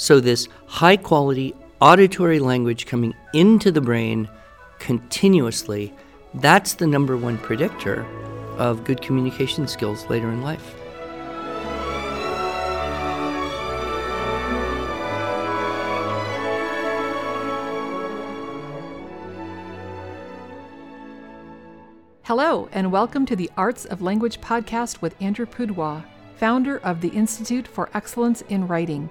So this high-quality auditory language coming into the brain continuously, that's the number one predictor of good communication skills later in life. Hello, and welcome to the Arts of Language podcast with Andrew Pudewa, founder of the Institute for Excellence in Writing,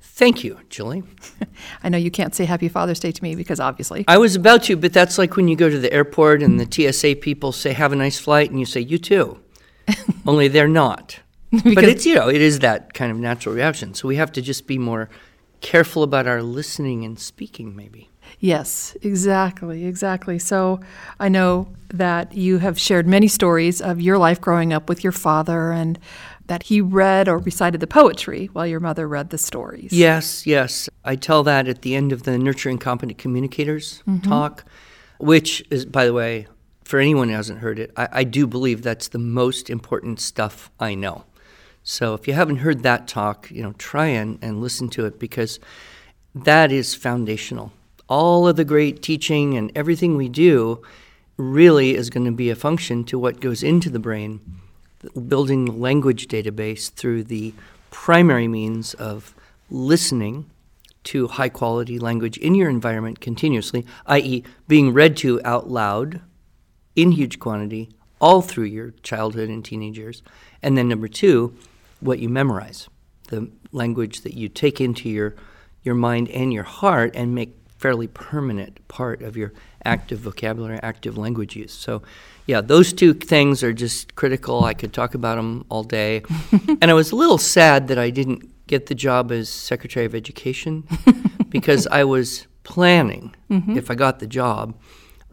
Thank you, Julie. I know you can't say happy Father's Day to me because obviously. I was about to, but that's like when you go to the airport and the TSA people say, have a nice flight, and you say, you too. Only they're not. But it's, it is that kind of natural reaction. So we have to just be more careful about our listening and speaking maybe. Yes, exactly. So I know that you have shared many stories of your life growing up with your father and that he read or recited the poetry while your mother read the stories. Yes. I tell that at the end of the Nurturing Competent Communicators talk, which is, by the way, for anyone who hasn't heard it, I do believe that's the most important stuff I know. So if you haven't heard that talk, try and listen to it because that is foundational. All of the great teaching and everything we do really is going to be a function to what goes into the brain, building the language database through the primary means of listening to high-quality language in your environment continuously, i.e. being read to out loud in huge quantity all through your childhood and teenage years. And then number two, what you memorize, the language that you take into your mind and your heart and make fairly permanent part of your active vocabulary, active language use. So, those two things are just critical. I could talk about them all day. And I was a little sad that I didn't get the job as Secretary of Education because I was planning, if I got the job,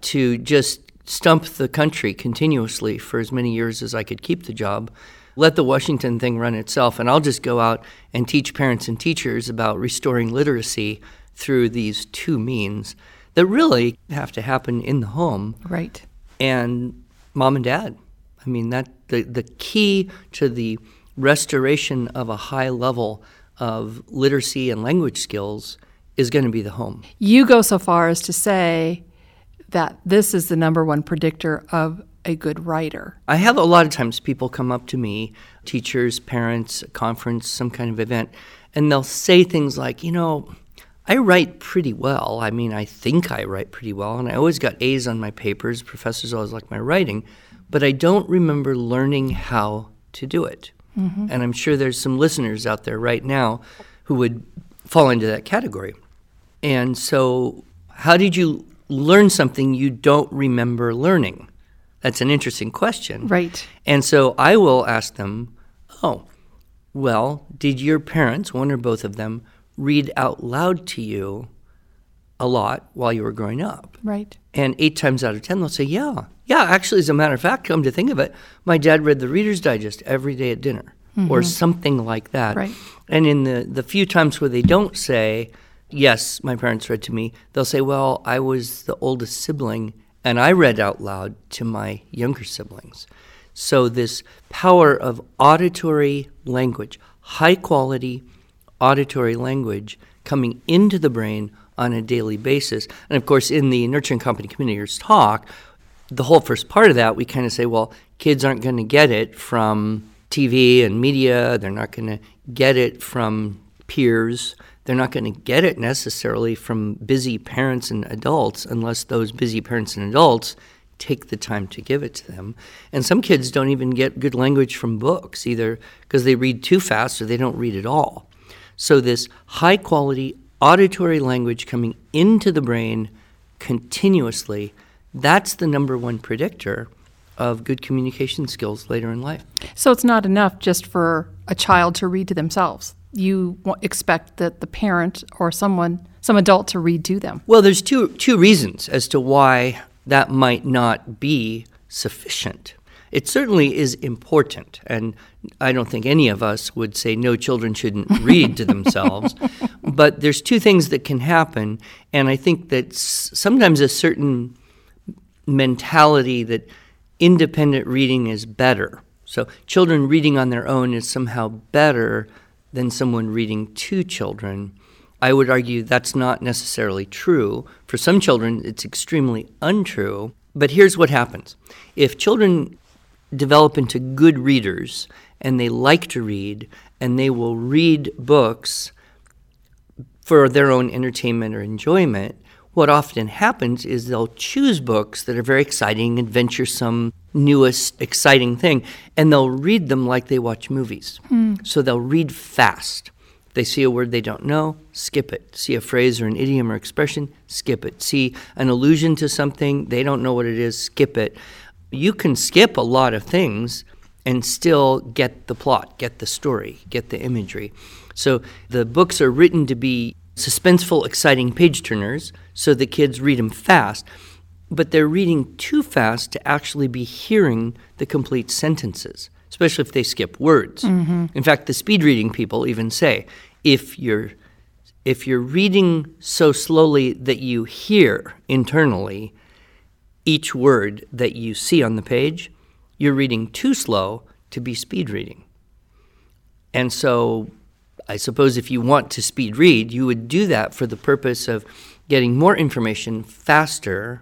to just stump the country continuously for as many years as I could keep the job, let the Washington thing run itself, and I'll just go out and teach parents and teachers about restoring literacy through these two means that really have to happen in the home. Right. And mom and dad. I mean, that the key to the restoration of a high level of literacy and language skills is going to be the home. You go so far as to say that this is the number one predictor of a good writer. I have a lot of times people come up to me, teachers, parents, a conference, some kind of event, and they'll say things like, I write pretty well. I mean, I think I write pretty well, and I always got A's on my papers. Professors always liked my writing, but I don't remember learning how to do it. And I'm sure there's some listeners out there right now who would fall into that category. And so how did you learn something you don't remember learning? That's an interesting question. Right. And so I will ask them, did your parents, one or both of them, read out loud to you a lot while you were growing up? Right. And 8 times out of 10, they'll say, yeah. Actually, as a matter of fact, come to think of it, my dad read the Reader's Digest every day at dinner or something like that. Right. And in the few times where they don't say, yes, my parents read to me, they'll say, I was the oldest sibling and I read out loud to my younger siblings. So this power of auditory language, high quality auditory language coming into the brain on a daily basis. And of course, in the Nurturing Competent Communicators talk, the whole first part of that, we kind of say, kids aren't going to get it from TV and media. They're not going to get it from peers. They're not going to get it necessarily from busy parents and adults unless those busy parents and adults take the time to give it to them. And some kids don't even get good language from books, either because they read too fast or they don't read at all. So this high-quality auditory language coming into the brain continuously, that's the number one predictor of good communication skills later in life. So it's not enough just for a child to read to themselves. you expect that the parent or some adult to read to them? Well, there's two reasons as to why that might not be sufficient. It certainly is important, and I don't think any of us would say no, children shouldn't read to themselves, but there's two things that can happen, and I think that sometimes a certain mentality that independent reading is better. So children reading on their own is somehow better than someone reading to children. I would argue that's not necessarily true. For some children, it's extremely untrue. But here's what happens. If children develop into good readers and they like to read and they will read books for their own entertainment or enjoyment, what often happens is they'll choose books that are very exciting, adventuresome, newest, exciting thing, and they'll read them like they watch movies. Mm. So they'll read fast. They see a word they don't know, skip it. See a phrase or an idiom or expression, skip it. See an allusion to something, they don't know what it is, skip it. You can skip a lot of things and still get the plot, get the story, get the imagery. So the books are written to be suspenseful, exciting page-turners, so the kids read them fast, but they're reading too fast to actually be hearing the complete sentences, especially if they skip words. Mm-hmm. In fact, the speed reading people even say, if you're reading so slowly that you hear internally each word that you see on the page, you're reading too slow to be speed reading. And so I suppose if you want to speed read, you would do that for the purpose of getting more information faster,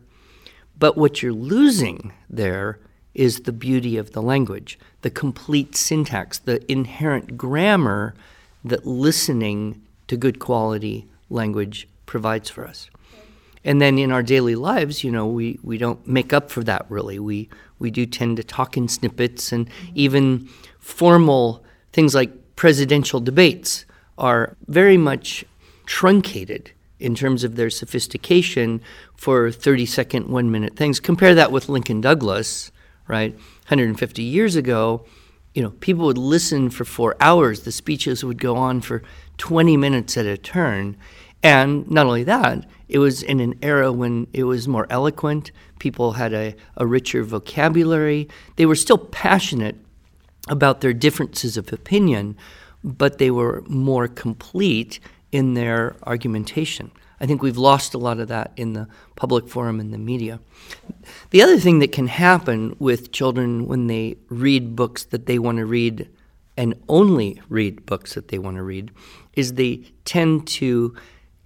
but what you're losing there is the beauty of the language, the complete syntax, the inherent grammar that listening to good quality language provides for us. And then in our daily lives, you know, we don't make up for that really. We do tend to talk in snippets, and even formal things like presidential debates are very much truncated in terms of their sophistication for 30-second, one-minute things. Compare that with Lincoln Douglas, right? 150 years ago, you know, people would listen for 4 hours. The speeches would go on for 20 minutes at a turn. And not only that, it was in an era when it was more eloquent. People had a richer vocabulary. They were still passionate about their differences of opinion, but they were more complete in their argumentation. I think we've lost a lot of that in the public forum and the media. The other thing that can happen with children when they read books that they want to read and only read books that they want to read is they tend to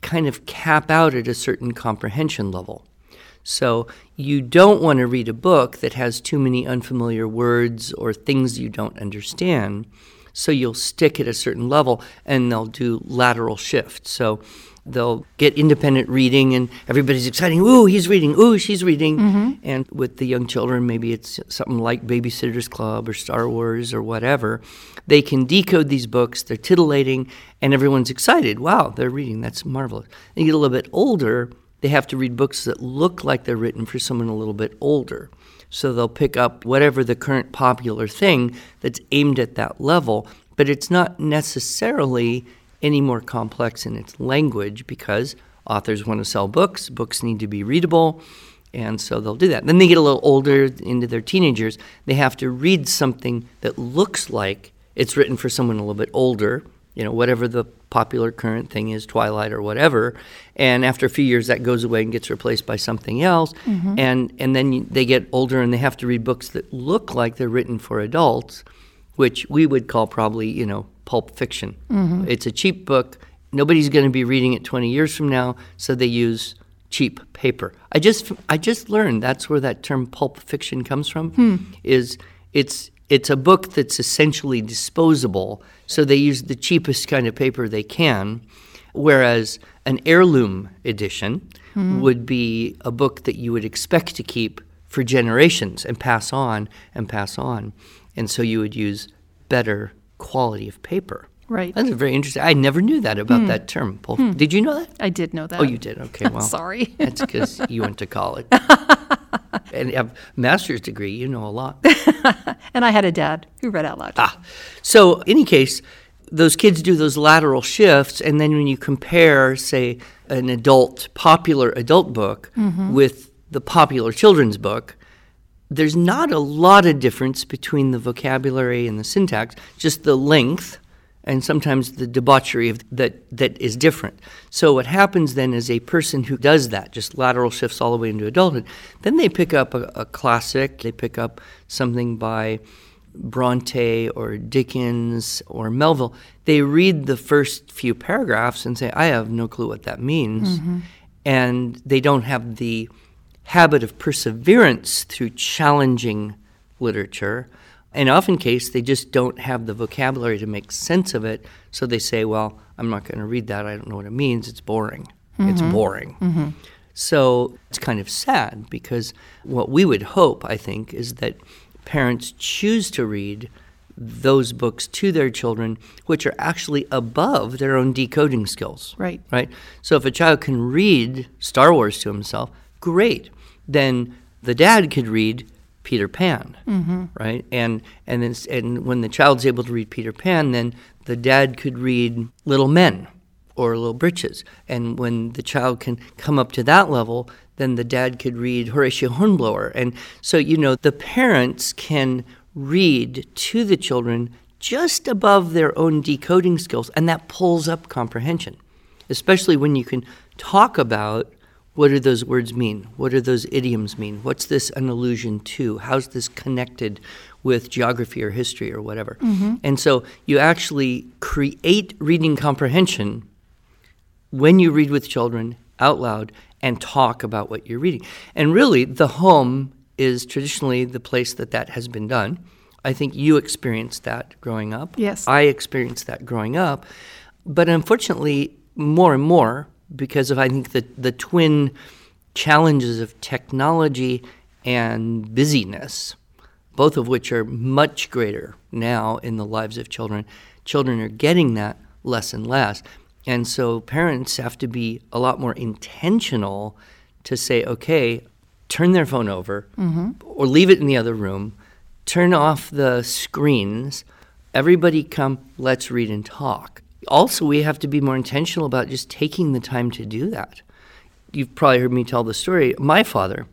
kind of cap out at a certain comprehension level. So you don't want to read a book that has too many unfamiliar words or things you don't understand, so you'll stick at a certain level, and they'll do lateral shifts. So they'll get independent reading, and everybody's exciting, ooh, he's reading, ooh, she's reading. Mm-hmm. And with the young children, maybe it's something like Babysitter's Club or Star Wars or whatever. They can decode these books, they're titillating, and everyone's excited. Wow, they're reading, that's marvelous. They get a little bit older, they have to read books that look like they're written for someone a little bit older. So they'll pick up whatever the current popular thing that's aimed at that level, but it's not necessarily any more complex in its language because authors want to sell books, books need to be readable, and so they'll do that. Then they get a little older, into their teenagers, they have to read something that looks like it's written for someone a little bit older, you know, whatever the popular current thing is, Twilight or whatever, and after a few years that goes away and gets replaced by something else, mm-hmm. and then they get older and they have to read books that look like they're written for adults, which we would call probably, you know, pulp fiction. Mm-hmm. It's a cheap book, nobody's going to be reading it 20 years from now, so they use cheap paper. I just learned that's where that term pulp fiction comes from, is it's a book that's essentially disposable, so they use the cheapest kind of paper they can, whereas an heirloom edition would be a book that you would expect to keep for generations and pass on and pass on. And so you would use better quality of paper. Right. That's very interesting. I never knew that about that term. Did you know that? I did know that. Oh, you did? Okay, well. Sorry. That's because you went to college. And have a master's degree, you know a lot. And I had a dad who read out loud. Ah, so in any case, those kids do those lateral shifts, and then when you compare, say, an adult, popular adult book mm-hmm. with the popular children's book, there's not a lot of difference between the vocabulary and the syntax, just the length and sometimes the debauchery of that is different. So what happens then is a person who does that, just lateral shifts all the way into adulthood, then they pick up a classic, they pick up something by Bronte or Dickens or Melville. They read the first few paragraphs and say, I have no clue what that means. Mm-hmm. And they don't have the habit of perseverance through challenging literature, and often case they just don't have the vocabulary to make sense of it, so they say, well, I'm not going to read that, I don't know what it means, it's boring. Mm-hmm. It's boring. Mm-hmm. So it's kind of sad, because what we would hope, I think, is that parents choose to read those books to their children which are actually above their own decoding skills. Right? So if a child can read Star Wars to himself, great. Then the dad could read Peter Pan, mm-hmm. right? And when the child's able to read Peter Pan, then the dad could read Little Men or Little Britches. And when the child can come up to that level, then the dad could read Horatio Hornblower. And so, the parents can read to the children just above their own decoding skills, and that pulls up comprehension, especially when you can talk about what do those words mean? What do those idioms mean? What's this an allusion to? How's this connected with geography or history or whatever? Mm-hmm. And so you actually create reading comprehension when you read with children out loud and talk about what you're reading. And really, the home is traditionally the place that has been done. I think you experienced that growing up. Yes. I experienced that growing up. But unfortunately, more and more, because of, I think, the twin challenges of technology and busyness, both of which are much greater now in the lives of children. Children are getting that less and less. And so parents have to be a lot more intentional to say, okay, turn their phone over mm-hmm. or leave it in the other room, turn off the screens, everybody come, let's read and talk. Also, we have to be more intentional about just taking the time to do that. You've probably heard me tell the story. My father,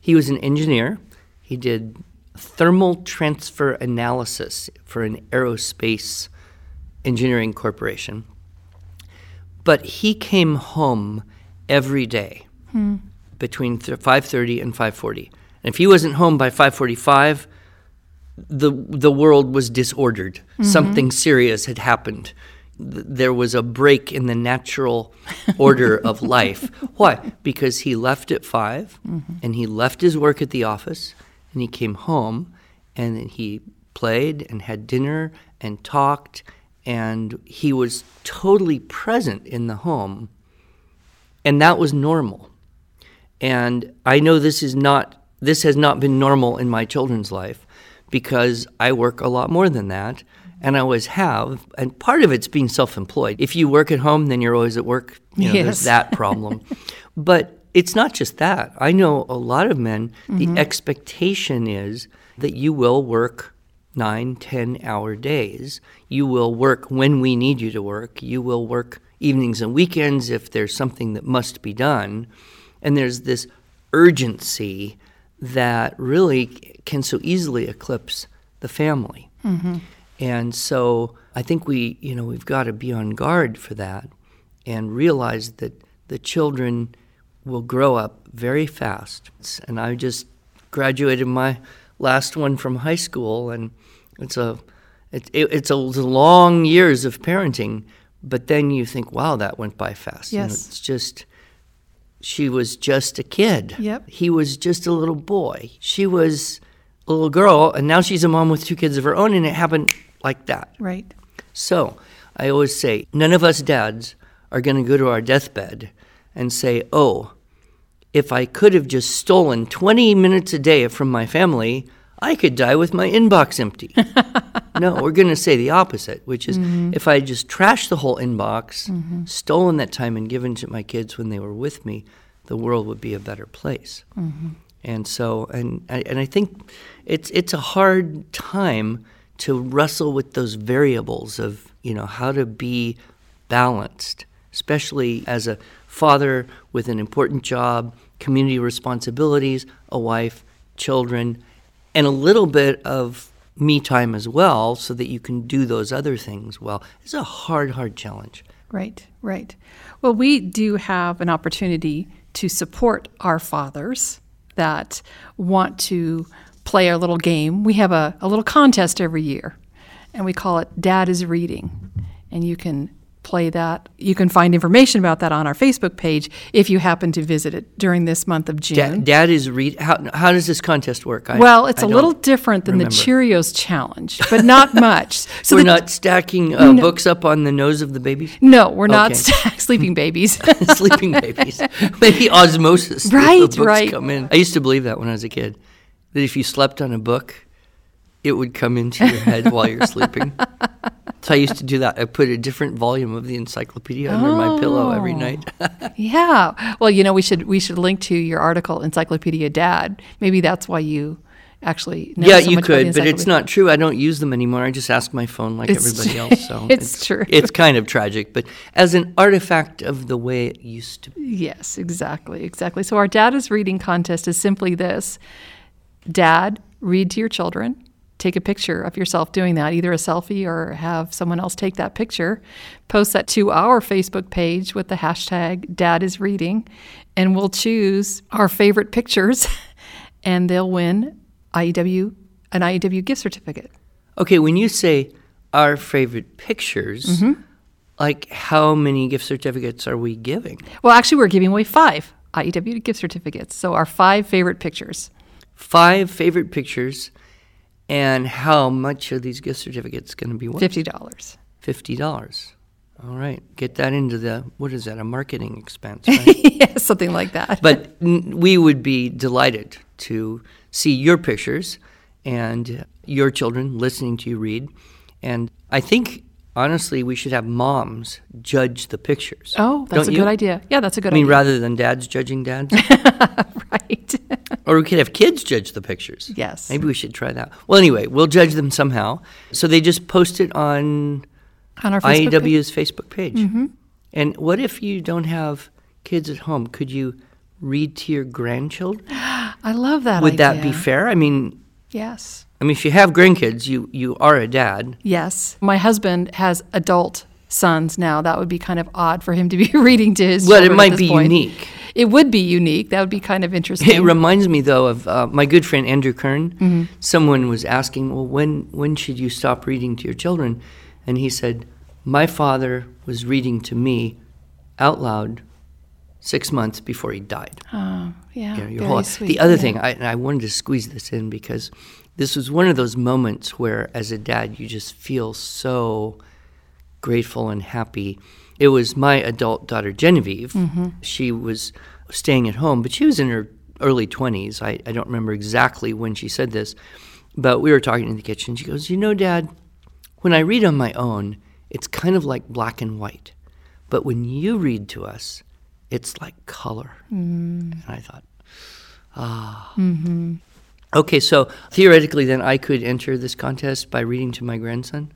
he was an engineer. He did thermal transfer analysis for an aerospace engineering corporation. But he came home every day between 5:30 and 5:40. And if he wasn't home by 5:45, the world was disordered. Mm-hmm. Something serious had happened. There was a break in the natural order of life. Why? Because he left at 5, mm-hmm. and he left his work at the office, and he came home, and then he played and had dinner and talked, and he was totally present in the home, and that was normal. And I know this has not been normal in my children's life, because I work a lot more than that. And I always have, and part of it's being self-employed. If you work at home, then you're always at work. Yes. There's that problem. But it's not just that. I know a lot of men, mm-hmm. the expectation is that you will work 9-10-hour days. You will work when we need you to work. You will work evenings and weekends if there's something that must be done. And there's this urgency that really can so easily eclipse the family. Mm-hmm. And so I think we've got to be on guard for that and realize that the children will grow up very fast. And I just graduated my last one from high school, and it's a long years of parenting, but then you think, wow, that went by fast. Yes. It's just, she was just a kid. Yep. He was just a little boy. She was a little girl, and now she's a mom with 2 kids of her own, and it happened like that. Right. So I always say, none of us dads are going to go to our deathbed and say, oh, if I could have just stolen 20 minutes a day from my family, I could die with my inbox empty. No, we're going to say the opposite, which is mm-hmm. if I just trashed the whole inbox, mm-hmm. stolen that time and given to my kids when they were with me, the world would be a better place. Mm-hmm. And so, and I think it's a hard time to wrestle with those variables of, you know, how to be balanced, especially as a father with an important job, community responsibilities, a wife, children, and a little bit of me time as well, so that you can do those other things well. It's a hard, hard challenge. Right, right. Well, we do have an opportunity to support our fathers that want to play our little game. We have a little contest every year, and we call it Dad is Reading. And you can play that. You can find information about that on our Facebook page if you happen to visit it during this month of June. Dad is Reading. How does this contest work? Well, it's a little different than the Cheerios challenge, but not much. So we're not stacking books up on the nose of the babies? No, we're not sleeping babies. Sleeping babies. Maybe osmosis. Right. Come in. I used to believe that when I was a kid, that if you slept on a book, it would come into your head while you're sleeping. So I used to do that. I put a different volume of the encyclopedia under my pillow every night. Yeah. Well, you know, we should link to your article, Encyclopedia Dad. Maybe that's why you actually know so much about the encyclopedia. Yeah, you could, but it's not true. I don't use them anymore. I just ask my phone like everybody else. So it's true. It's kind of tragic, but as an artifact of the way it used to be. Yes, exactly. So our Dad is Reading contest is simply this. Dad, read to your children. Take a picture of yourself doing that, either a selfie or have someone else take that picture. Post that to our Facebook page with the hashtag Dad is Reading, and we'll choose our favorite pictures, and they'll win an IEW gift certificate. Okay, when you say our favorite pictures, like how many gift certificates are we giving? Well, actually, we're giving away 5 IEW gift certificates, so our 5 favorite pictures. 5 favorite pictures. And how much are these gift certificates going to be worth? $50. $50. All right. Get that into a marketing expense, right? Yeah, something like that. But we would be delighted to see your pictures and your children listening to you read. And I think, honestly, we should have moms judge the pictures. Oh, that's a good idea. Yeah, that's a good idea. I mean, rather than dads judging dads. Right. Or we could have kids judge the pictures. Yes. Maybe we should try that. Well, anyway, we'll judge them somehow. So they just post it on our IEW's Facebook page. Mm-hmm. And what if you don't have kids at home? Could you read to your grandchildren? I love that idea. Would that be fair? I mean, yes. I mean, if you have grandkids, you are a dad. Yes. My husband has adult sons now. That would be kind of odd for him to be reading to his children. Well, it might be unique. It would be unique. That would be kind of interesting. It reminds me, though, of my good friend Andrew Kern. Mm-hmm. Someone was asking, well, when should you stop reading to your children? And he said, my father was reading to me out loud 6 months before he died. Oh, yeah, very sweet. The other thing, I wanted to squeeze this in because this was one of those moments where, as a dad, you just feel so grateful and happy. It was my adult daughter, Genevieve. Mm-hmm. She was staying at home, but she was in her early 20s. I don't remember exactly when she said this, but we were talking in the kitchen. She goes, you know, Dad, when I read on my own, it's kind of like black and white. But when you read to us, it's like color. Mm. And I thought, Mm-hmm. Okay, so theoretically then I could enter this contest by reading to my grandson?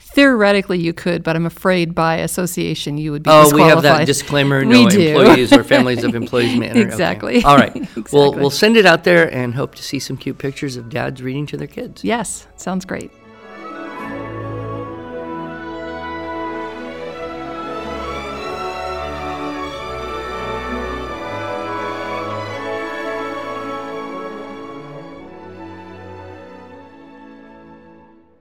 Theoretically, you could, but I'm afraid by association you would be disqualified. Oh, we have that disclaimer. Employees or families of employees may enter. Exactly. Okay. All right. Exactly. We'll send it out there and hope to see some cute pictures of dads reading to their kids. Yes, sounds great.